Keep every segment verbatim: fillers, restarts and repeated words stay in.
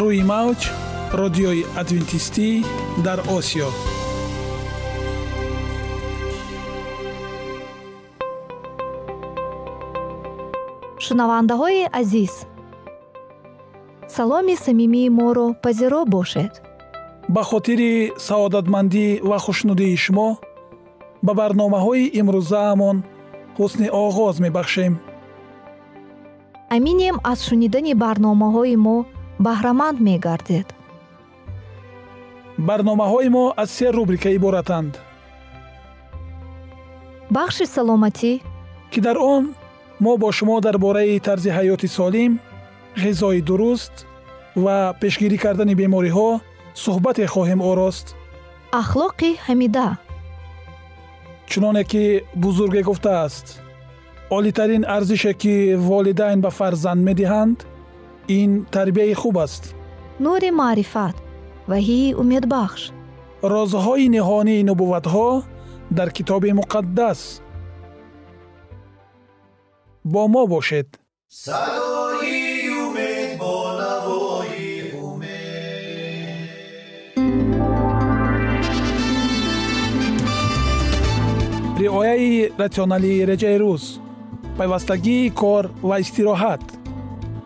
روی موج رادیوی ادوینتیستی در آسیا. шунавандаҳои азиз, саломи самимии моро пазиро бошед. ба хотири саодатмандӣ ва хушнудии шумо ба барномаҳои имрӯзаамон ҳусни оғоз мебахшем. аминем аз шунидани барномаҳои мо баҳраманд мегардед. барномаҳои мо аз се рубрика иборатанд. бахши саломатӣ ки дар он ما با شما در باره طرز حیات سالم، غذای درست و پیشگیری کردن بیماری ها صحبت خواهیم آراست. اخلاق حمیده چنانه که بزرگ گفته است، عالی ترین ارزشی که والدین به فرزند می دهند، این تربیه خوب است. نور معرفت و هی امید بخش. رازهای نهانی نبوت ها در کتاب مقدس. با ما باشد. صدای امید با نوای امید. رعایه راسیونالی رجای روز، پیوستگی کار و استراحت،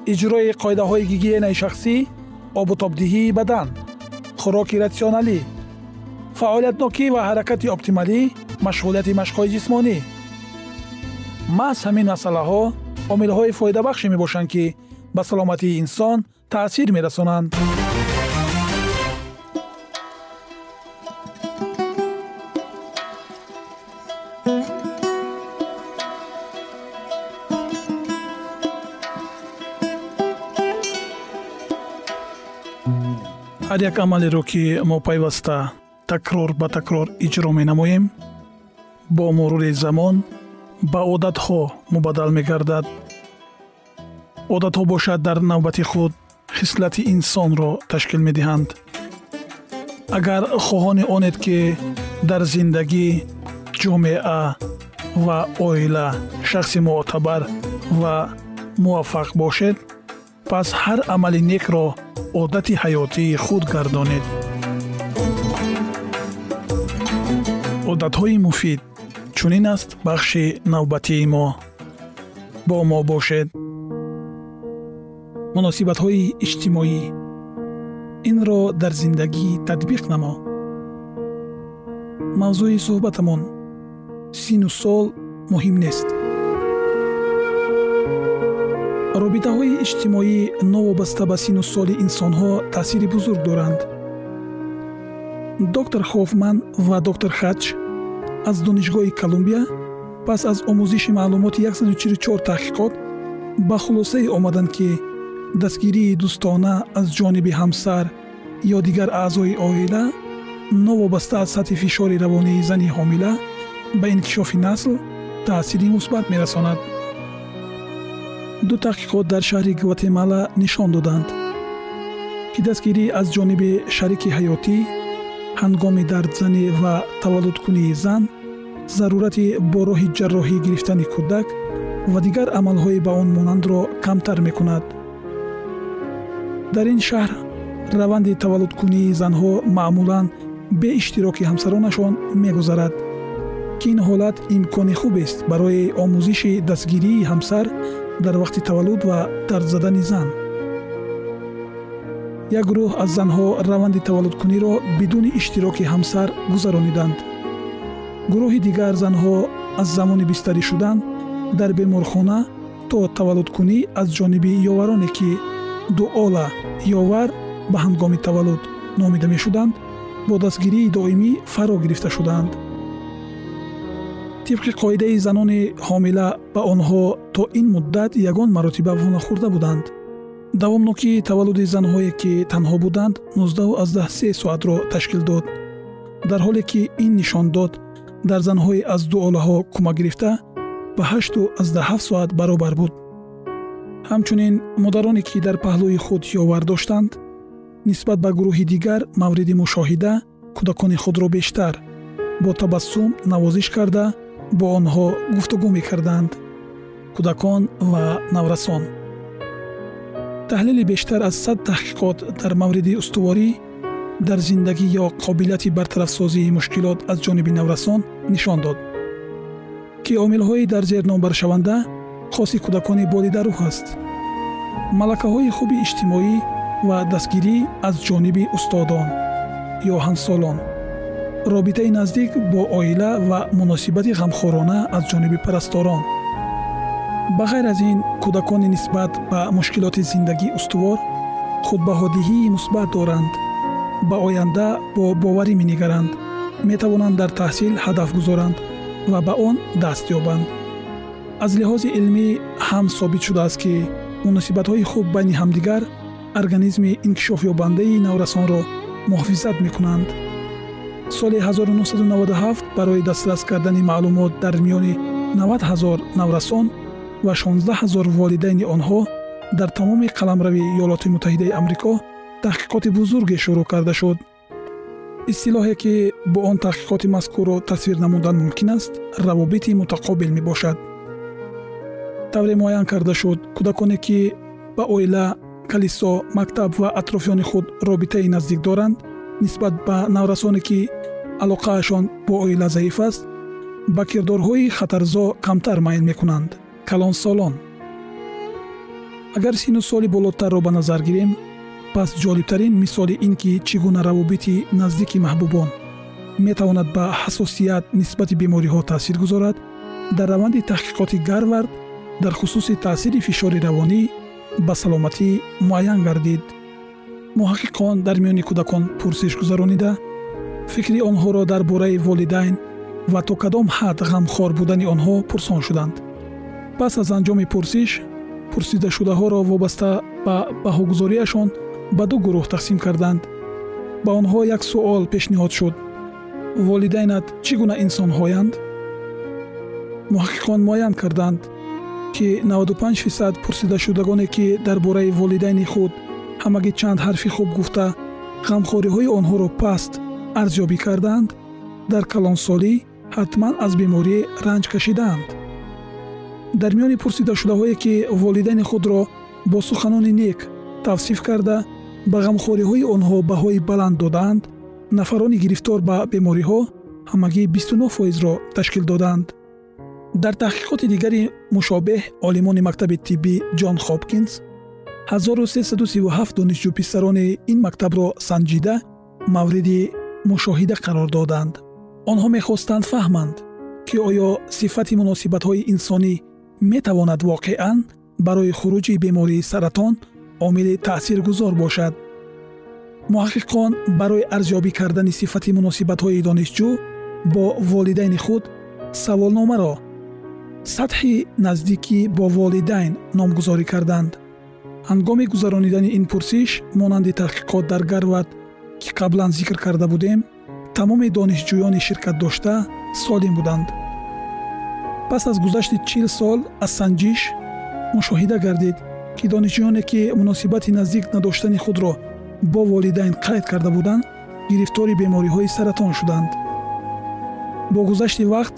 اجرای قاعده های گیگین شخصی، آب و تابدهی بدن، خوراک راسیونالی، فعالیت نوکی و حرکت اپتیمالی، مشغولیت مشق‌های جسمانی. محض همین مسئله‌ها عامل‌های فایده‌بخش می‌باشند که به سلامتی انسان تأثیر می‌رسانند. هر یک عملی رو که ما پیوسته تکرار به تکرار اجرا می‌نماییم، با مرور زمان با عادت‌ها مبادل می‌گردد. عادت‌ها باشد در نوبت خود خصلت انسان را تشکیل می‌دهند. اگر خواهان آنید که در زندگی، جامعه و عائله شخص معتبر و موفق باشد، پس هر عمل نیک را عادت حیاتی خود گردانید. عادت‌های مفید چونین است بخش نوبتی ما. با ما باشد. مناسبت‌های اجتماعی، این را در زندگی تطبیق نما. موضوع صحبتمان سن و سال مهم نیست. رابطه‌های اجتماعی نوابسته به سن و سال انسان‌ها تأثیر بزرگ دارند. دکتر خوفمن و دکتر خچ از دانشگاه کلمبیا پس از آموزش معلومات صد و چهل و چهار تحقیقات به خلاصه آمدند که دستگیری دوستانه از جانب همسر یا دیگر اعضای عائله نوابسته از سطح فشار روانی زن حامله به انکشاف نسل تأثیری مثبت می‌رساند. دو تحقیقات در شهر گواتمالا نشان دادند که دستگیری از جانب شریک حیاتی هنگام دردزنی و تولد کنی زن، ضرورت با راه جراحی گرفتن کودک و دیگر عملهای با آن مانند را کمتر می‌کند. در این شهر روند تولد کنی زنها معمولاً به اشتراک همسرانشان می‌گذرد که این حالت امکان خوب است برای آموزش دستگیری همسر در وقت تولد و درد زدن زن. یک گروه از زنها روند تولد کنی را بدون اشتراک همسر گذرانیدند. گروه دیگر زنها از زمان بستری شدن در بیمارخانه تا تولد کنی از جانب یاورانی که دعاله یاور به هنگام تولد نامیده می شدند با دستگیری دائمی فرا گرفته شدند. طبق قاعده زنان حامله به آنها تا این مدت یگان مراتبه وانه خورده بودند. دوامناکی تولد زن‌هایی که تنها بودند نوزده و از ده ساعت را تشکیل داد، در حالی که این نشان داد در زن‌های از دو آله‌ها کمک گرفته به هشت و از ده ساعت برابر بود. همچنین مادرانی که در پهلوی خود یاور داشتند نسبت به گروه دیگر مورد مشاهده کودکان خود را بیشتر با تبسم نوازش کرده با آنها گفتگو می‌کردند. کودکان و نورسان تحلیل بیشتر از صد تحقیقات در مورد استواری در زندگی یا قابلیت برطرف‌سازی مشکلات از جانب نورسان نشان داد که عامل‌های در زیر نامبر شونده خاص کودکان بالیده روح است. ملکه‌های خوب اجتماعی و دستگیری از جانب استادان یا همسالان، رابطه نزدیک با عائله و مناسبت غمخوارانه از جانب پرستاران. بغیر از این، کودکان نسبت به مشکلات زندگی استوار خودبهادی‌ای مثبت دارند، به آینده با باوری می‌نگرند، می‌توانند در تحصیل هدف گذارند و به آن دست یابند. از لحاظ علمی هم ثابت شده است که مناسبت‌های خوب بین همدیگر ارگانیسم انکشاف یابنده نورسان را محافظت می‌کنند. سال هزار و نهصد و نود و هفت برای دسترس کردن معلومات در میان نود هزار نورسان و شانزده هزار والدین آنها در تمام قلمرو ایالات متحده آمریکا تحقیقات بزرگ شروع کرده شد. اصطلاحی که با آن تحقیقات مذکور را تصویر نمودن ممکن است، روابط متقابل می باشد. طور معین کرده شد کودکانی که به عائله، کلیسا، مکتب و اطرافیان خود رابطه نزدیک دارند نسبت به نورسانی که علاقه اشان با عائله ضعیف است، به کردارهای خطرزا کمتر مایل می کنند. کلان سالان اگر سن و سال بالاتر را به نظر گیریم، پس جالبترین مثال این که چگونه روابط نزدیک محبوبان می تواند به حساسیت نسبت بیماری ها تاثیر گذارد در روند تحقیقات گارورد در خصوص تاثیر فشار روانی به سلامتی معین گردید. محققان در میان کودکان پرسش گذرانیده فکری آنها را درباره والدین و تا کدام حد غمخوار بودن آنها پرسان شدند. پس از انجام پرسش، پرسیده شده ها را وابسته به بهاگذاریشان به دو گروه تقسیم کردند. به آنها یک سوال پیشنهاد شد: والدینت چگونه انسان هایند؟ محققان معین کردند که نود و پنج درصد پرسیده شدگانی که درباره والدین خود همگی چند حرفی خوب گفته، غمخواری های آنها را پست ارزیابی کردند، در کلانسالی حتما از بیماری رنج کشیدند. در میان پرسیده شده هایی که والدین خود را با سخنان نیک توصیف کرده، به غمخواری های آنها بهای بلند دادند، نفران گرفتار به بیماری ها همگی بیست و نه درصد را تشکیل دادند. در تحقیقات دیگری مشابه، عالمان مکتب طبی جان هاپکینز هزار و سیصد و سی و هفت دانشجو پسران این مکتب را سنجیده مورد مشاهده قرار دادند. آنها می‌خواستند فهمند که آیا صفت مناسبت‌های انسانی می‌تواند واقعاً برای خروج بیماری سرطان عامل تاثیرگذار باشد. محققان برای ارزیابی کردن صفت مناسبت‌های دانشجو با والدین خود سوالنامه را سطحی نزدیکی با والدین نامگذاری کردند. هنگام گذراندن این پرسش، مانند تحقیقات در گارورد که قبلا ذکر کرده بودیم، تمام دانشجویان شرکت داشته سالم بودند. پس از گذشت چهل سال از سنجش مشاهده گردید که دانشجویانی که مناسبت نزدیک نداشتن خود را با والدین قید کرده بودند، گرفتار بیماری های سرطان شدند. با گذشت وقت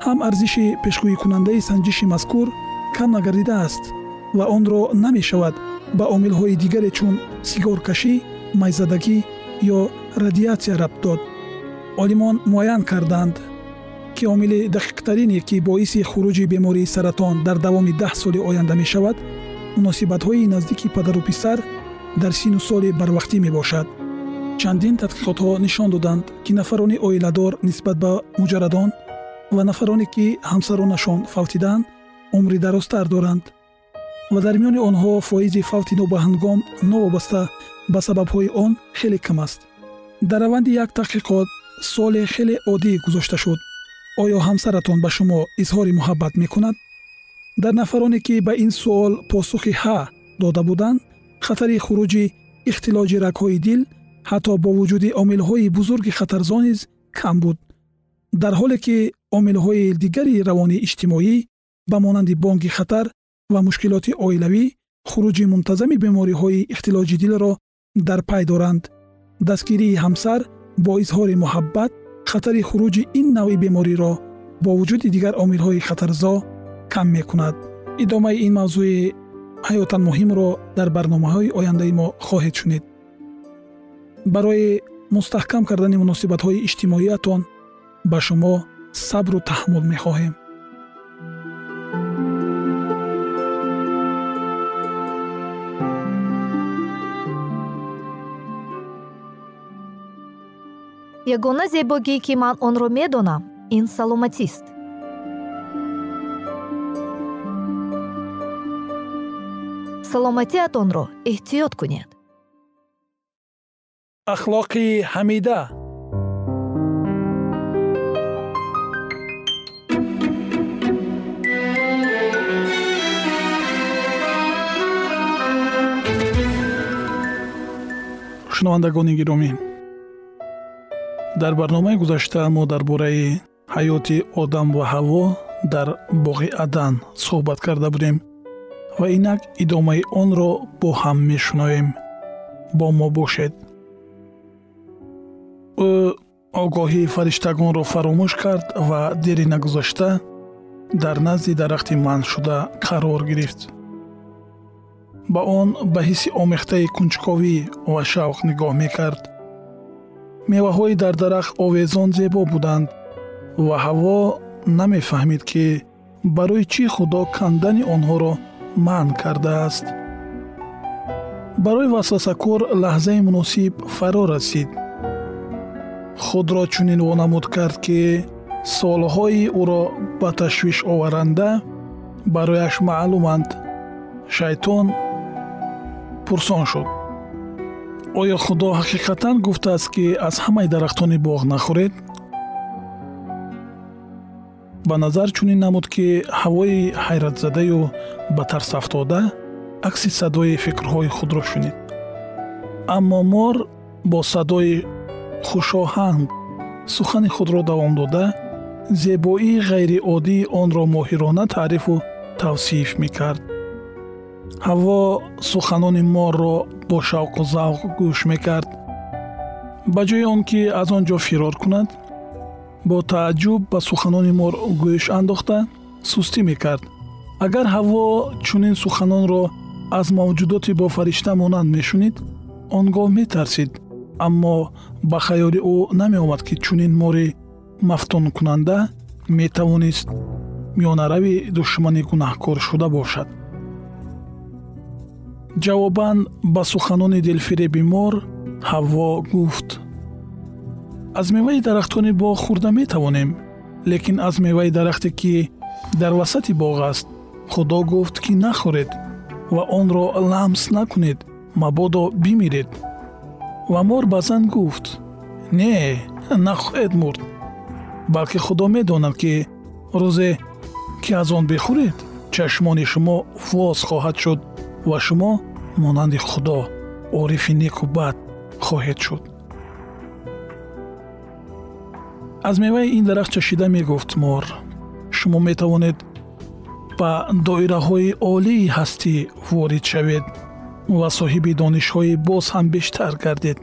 هم ارزش پیشگویی کننده سنجش مذکور کم نگردیده است و آن را نمی شود به عامل های دیگر چون سیگار کشی، میزدگی یا رادیاتسیا ربط داد. عالمان معین کردند که عامل دقیق ترینی که باعث خروج بیماری سرطان در دوام ده سال آینده می شود، مناسبت های نزدیک پدر و پسر در سن و سال بروقتی می باشد. چندین تحقیقات ها نشان دادند که نفران عائله دار نسبت به مجردان و نفرانی که همسرانشان فوتیدند عمری درازتر دارند و در میان آنها فایز فوت نو به هنگام نوابسته به سبب‌های آن خیلی کم است. در روند یک تحقیقات سوال خیلی عادی گذاشته شد: آیا همسرتان به شما اظهار محبت می‌کند؟ در نفرانی که به این سوال پاسخ ها داده بودند، خطر خروج اختلاج رگ‌های دل حتی با وجود عامل‌های بزرگ خطرزا نیز کم بود، در حالی که عامل‌های دیگری روانی اجتماعی به مانند بانگ خطر و مشکلات عائلوی خروج منتظم بیماری‌های اختلاج دل را در پی دارند. دستگیری همسر با اظهار محبت خطر خروج این نوع بیماری را با وجود دیگر عامل‌های خطرزا کم می‌کند. ادامه این موضوع حیاتاً مهم‌ро дар барномаҳои ояндаи мо хоҳед шунид. барои мустаҳкам кардани муносибатҳои иҷтимоиятон ба шумо сабру таҳаммул мехоҳем. ягона зебогие ки ман онро медонам ин саломатист. саломатиатонро эҳтиёт кунед. اخلاقی حمیده. شنوندگان گرامی، در برنامه گذشته ما درباره حیات آدم و حوا در باغ عدن صحبت کرده بودیم و اینک ادامه آن را با هم میشنویم. با ما باشید. او آگاهی فرشتگان را فراموش کرد و دیر نگذشته در نزد درخت منع شده قرار گرفت. با آن به حس آمیخته کنجکاوی و شوق نگاه میکرد. میوه‌های در درخت آویزان زیبا بودند و حوا نمیفهمید که برای چی خدا کندن آنها را منع کرده است. برای وسوسه‌خور لحظه مناسب فرا رسید. خود را چنین وانمود کرد که سوال‌های او را به تشویش آورنده برایش معلومند. شیطان پرسان شد: آیا خدا حقیقتاً گفته است که از همه درختان باغ نخورید؟ به نظر چنین نمود که هوای حیرت زده و به ترس افتاده عکس صدای فکرهای خود را شنید. اما مار با صدای خوشاهنگ سخن خود را دوام داده، زیبایی غیر عادی آن را ماهرانه تعریف و توصیف میکرد. حوا سخنان مار را با شوق و ذوق گوش میکرد. به جای آنکه از آنجا فرار کند، با تعجب به سخنان مار گوش انداخته سستی میکرد. اگر حوا چنین سخنان را از موجودات با فرشته مانند میشنید، آنگاه میترسید. اما به خیال او نمی آمد که چنین ماری مفتون کننده میتوانست میانه‌روی دشمن گناهکار شده باشد. جواباً با سخنان دلفریب مار حوا گفت: از میوه درختان باغ خورده می توانیم، لیکن از میوه درختی که در وسط باغ است خدا گفت که نخورید و آن را لمس نکنید، مبادا بمیرید. و مار بزن گفت: نه، نخواهید مرد، بلکه خدا می داند که روزی که از آن بخورید چشمان شما واز خواهد شد و شما مانند خدا عارف نیک و بد خواهید شد. از میوه این درخت چشیده می گفت مار: شما می توانید به دایره های عالی هستی وارد شوید و صاحب دانش های باز هم بیشتر گردید.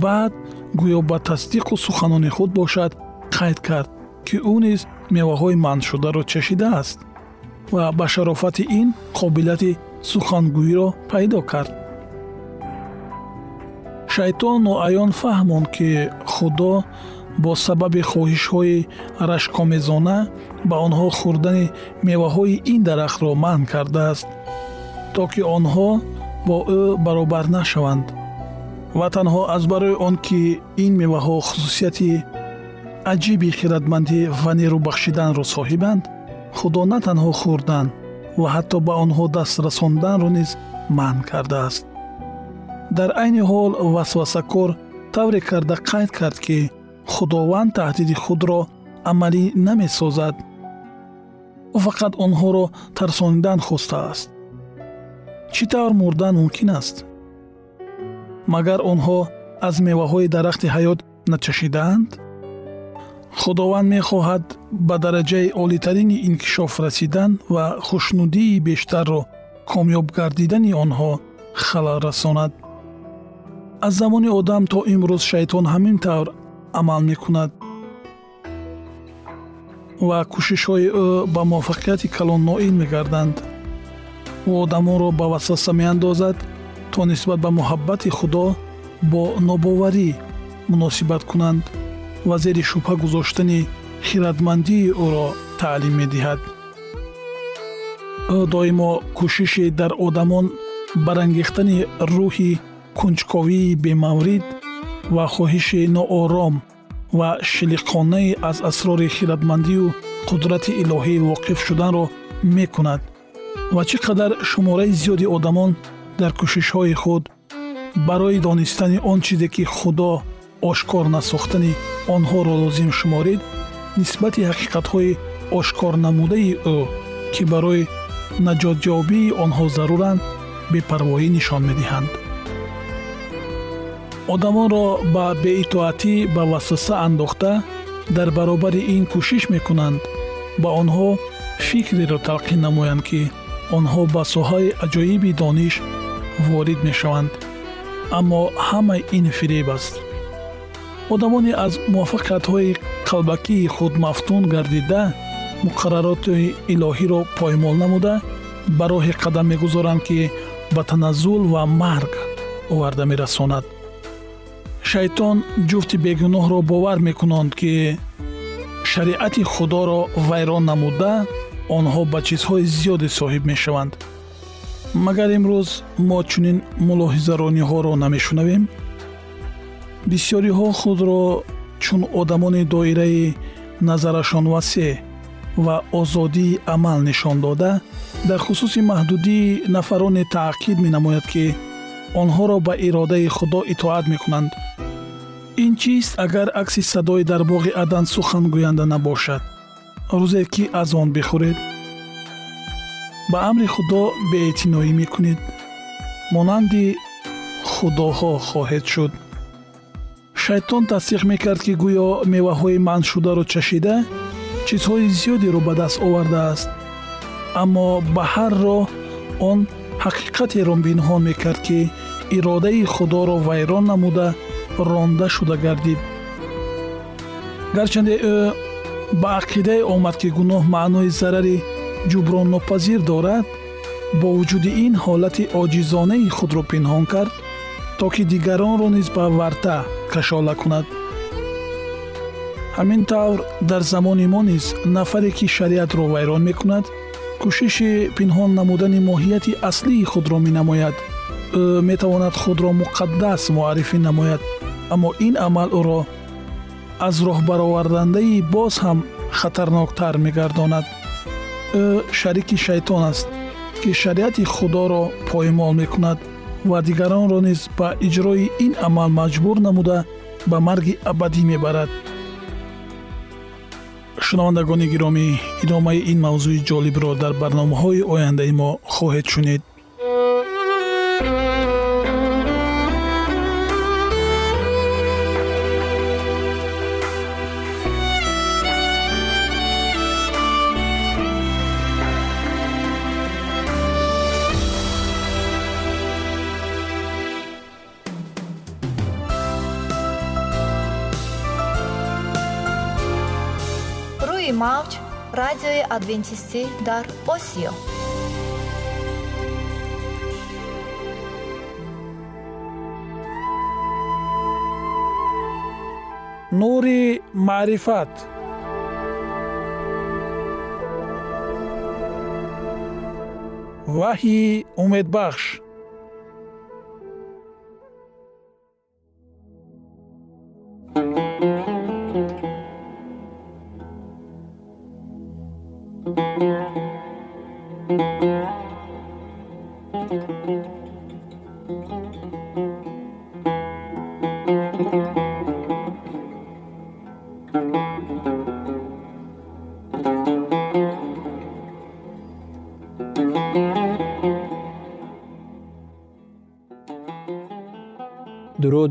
بعد گویا به تصدیق و سخنان خود باشد قید کرد که او نیز میوه های منع شده را چشیده است و به شرافت این قابلیت سخنگویی را پیدا کرد. شیطان ناعیان فهماند که خدا با سبب خواهش‌های رشک‌آمیزانه به آنها خوردن میوه‌های این درخت را منع کرده است تا که آنها با او برابر نشوند و تنها از برای آن که این میوه‌ها خصوصیت عجیبی خردمندی و نیرو بخشیدن را صاحبند، خدا نه تنها خوردن و حتی به آنها دست رساندن را نیز منع کرده است. در عین حال وسوسه‌خور طوری کرده قید کرد که خداوند تهدید خود را عملی نمی سازد و فقط آنها را ترساندن خواسته است. چطور مردن ممکن است؟ مگر آنها از میوه‌های درخت حیات نچشیدند؟ خداوند می خواهد به درجه عالی‌ترین انکشاف رسیدن و خوشنودی بیشتر را کامیاب گردیدن آنها خلأ رساند. از زمان آدم تا امروز شیطان همین طور عمل می کند و کوشش‌های او به موفقیت کلان نائل می گردند. و одамонро ба васваса меандозад, то нисбат ба муҳаббати Худо бо нобоварӣ муносибат кунанд ва зери шубҳа гузоштани хиратмандии ӯро таълим медиҳад. ӯ доимо кӯшиши дар одамон барангехтани рӯҳи кунҷковии бемаврид ва хоҳиши ноором ва шилиқонаи аз асрори хиратмандию қудрати илоҳӣ воқиф шуданро мекунад. ва чӣ қадар шумораи зиёди одамон дар кӯшишҳои худ барои донистани он чизе ки Худо ошкор насохтани онҳоро лозим шуморид, нисбати ҳақиқатҳои ошкор намудаи ӯ ки барои наҷотёбии онҳо заруранд, бепарвоӣ нишон медиҳанд. одамонро ба беитоатӣ ба васваса андохта, дар баробари ин кӯшиш мекунанд ба онҳо фикреро талқин намоянд ки онҳо ба соҳаи аҷоиби дониш ворид мешаванд. аммо ҳама ин фиреб аст. одамони аз муваффақиятҳои қалбакии худ мафтун гардида, муқаррароти илоҳиро поймол намуда, ба роҳи қадам мегузоранд ки ба таназзул ва марг оварда мерасонад. шайтон ҷуфти бегуноҳро бовар мекунонд ки шариати Худоро вайрон намуда, онҳо ба чизҳои зиёде соҳиб мешаванд. магар имрӯз мо чунин мулоҳизарониҳоро намешунавем? бисёриҳо худро чун одамони доираи назарашон васеъ ва озодии амал нишон дода, дар хусуси маҳдудии нафароне таъқид менамояд ки онҳоро ба иродаи Худо итоат мекунанд. ин чист агар акси садои дар боғи Адан сухан гӯянда набошад? рӯзе ки аз он бихӯред, ба амри Худо беэътиноӣ мекунед, монанди худоҳо хоҳед шуд. шайтон тасдиқ мекард ки гӯё меваҳои манъшударо чашида, чизҳои зиёдеро ба даст овардааст, аммо ба ҳар роҳ он ҳақиқатеро пинҳон мекард ки иродаи Худоро вайрон намуда ронда шуда гардид. гарчанде ӯ ба ақидае омад ки гуноҳ маънои зарари ҷуброннопазир дорад, бо вуҷуди ин ҳолати оҷизонаи худро пинҳон кард, то ки дигаронро низ ба варта кашола кунад. ҳамин тавр дар замони мо низ нафаре ки шариатро вайрон мекунад, кӯшиши пинҳон намудани моҳияти аслии худро менамояд. ӯ метавонад худро муқаддас муаррифӣ намояд, аммо ин амал ӯро аз роҳбаровардандаи боз ҳам хатарноктар мегардонад. ӯ шарики шайтон аст ки шариати Худоро поймол мекунад ва дигаронро низ ба иҷрои ин амал маҷбур намуда ба марги абадӣ мебарад. шунавандагони гиромӣ, идомаи ин мавзӯи ҷолибро дар барномаҳои ояндаи мо хоҳед шунид. Мауч, радиои адвентисти дар Осио. нури маърифат. ваҳйи умедбахш. درود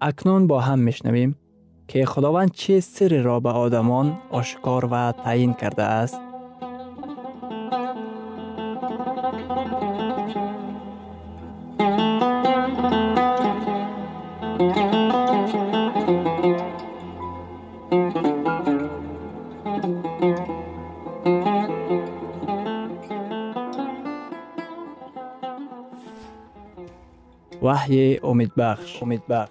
اکنون با هم می‌شنویم که خداوند چه سری را به آدمان آشکار و تعیین کرده است. وحی امیدبخش. امیدبخش.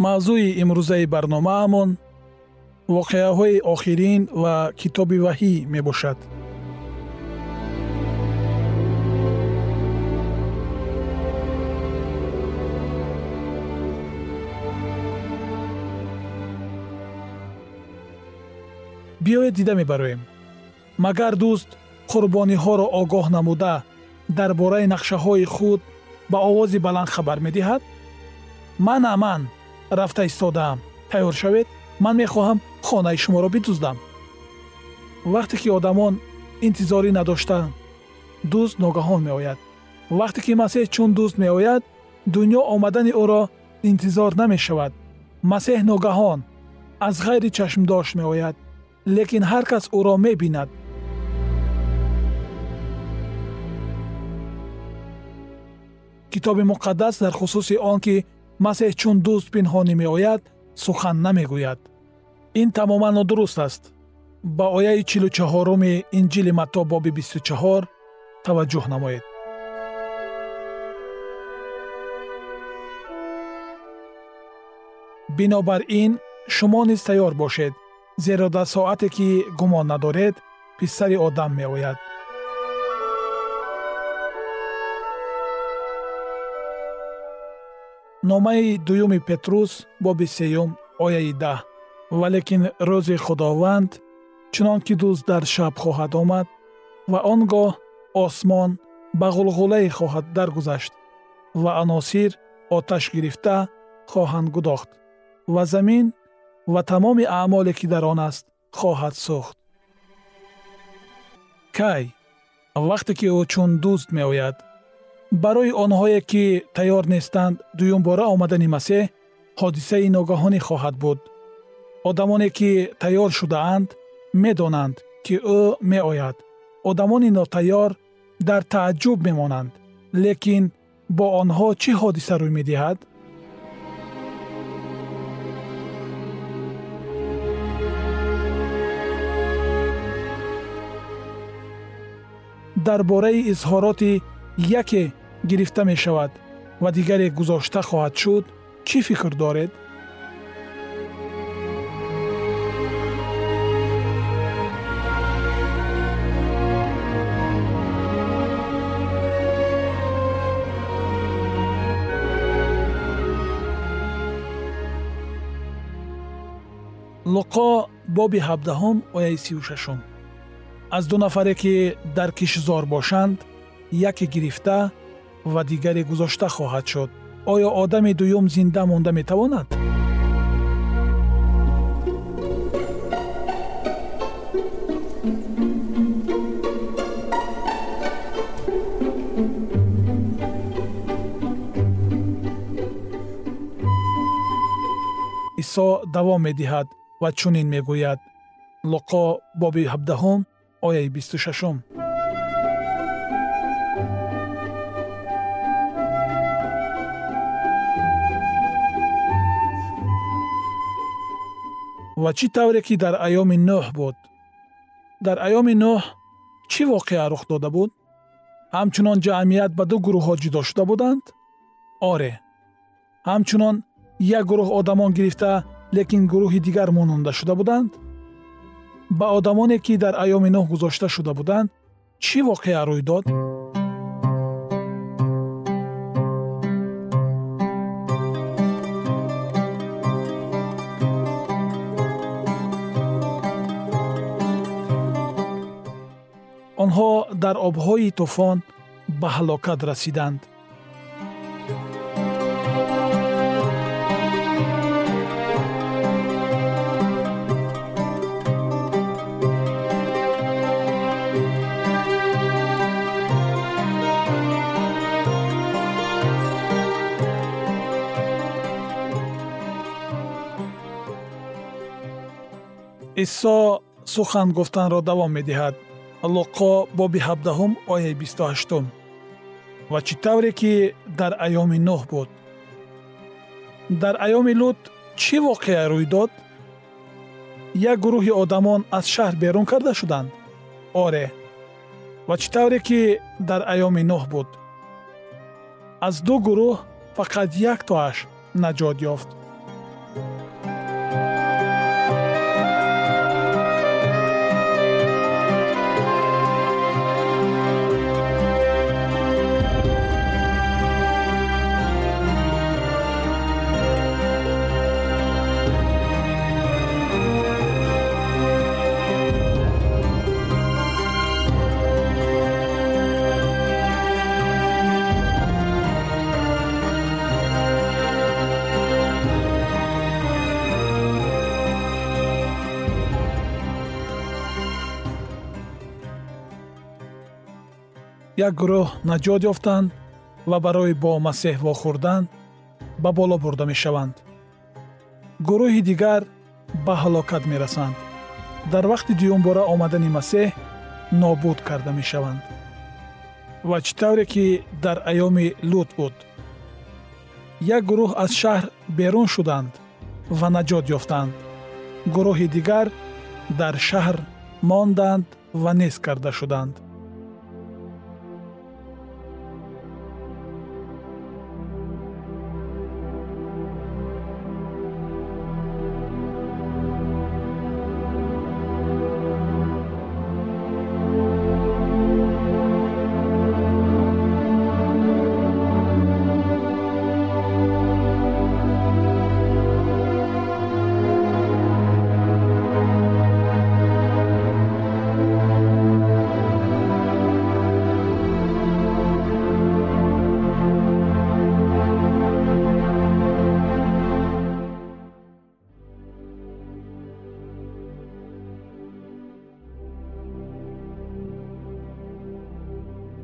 موضوع امروزه برنامه‌مون واقعه‌های آخرین و کتاب وحی میباشد. بیایید دیده میبریم. مگر دوست قربانی ها را آگاه نموده درباره نقشه های خود به آواز بلند خبر میدهد؟ من امن رفته ایستادم، تیار شوید، من میخواهم خانه شما را بدزدم. وقتی که آدمان انتظاری نداشتند، دوست ناگهان می آید. وقتی که مسیح چون دوست می آید، دنیا آمدن او را انتظار نمی شود. مسیح ناگهان از غیر چشم داشت می آید، لیکن هر کس او را می بیند. کتاب مقدس در خصوص آن که مسیح چون دوست پنهانی می آید، سخن نمی گوید. این تماماً نادرست است. با آیه چهل و چهارم انجیل متی باب بیست و چهار توجه نمایید. بنابراین شما نیز تیار باشید، زیرا در ساعتی که گمان ندارید پسر آدم می آید. نامه دوم پطرس باب سوم آیه ده: ولیکن روز خداوند چنان که دوست در شب خواهد آمد و آنگاه آسمان به غلغله خواهد درگذشت و عناصر آتش گرفته خواهند گداخت و زمین و تمام اعمالی که در آن است خواهد سوخت. کی؟ وقتی که او چون دوست می آید. برای آنهایی که تیار نیستند، دوم باره آمدن مسیح حادثه ناگهانی خواهد بود. آدمانی که تیار شده اند می دانند که او می آید. آدمان ناتیار در تعجب می مانند. لیکن با آنها چه حادثه روی می دهد؟ درباره اظهارات یکی گرفته می شود و دیگری گذاشته خواهد شد چی فکر دارید؟ لوقا باب هفدهم آیه سی و شش: از دو نفری که در کشتزار باشند یکی گرفته و دیگری گذاشته خواهد شد. آیا آدم دوم زنده مانده می تواند؟ عیسی دوام می دهد و چنین می گوید. لوقا باب هفدهم آیه بیست و شش: و چی طوری که در ایام نوح بود. در ایام نوح چی واقعه رخ داده بود؟ همچنان جمعیت به دو گروه ها جدا شده بودند؟ آره، همچنان یک گروه آدمان گرفته لیکن گروه دیگر ماننده شده بودند. به آدمانی که در ایام نوح گذاشته شده بودند چی واقعه روی داد؟ онҳо дар обҳои тӯфон ба ҳалокат расиданд. عیسی سخن گفتن را دوام می‌دهد. لوقا باب هفده آیه بیست و هشت و چطوری که در ایام نوح بود. در ایام لوط چه واقعه روی داد؟ یک گروه آدمان از شهر بیرون کرده شدند. آره. و چطوری که در ایام نوح بود. از دو گروه فقط یک تاش نجات یافت. یک گروه نجات یافتند و برای با مسیح واخوردن به بالا برده می شوند. گروه دیگر به هلاکت می رسند. در وقت دیوم باره آمدن مسیح نابود کرده می شوند. و چطوری که در ایام لوط بود. یک گروه از شهر بیرون شدند و نجات یافتند. گروه دیگر در شهر ماندند و نیز کرده شدند.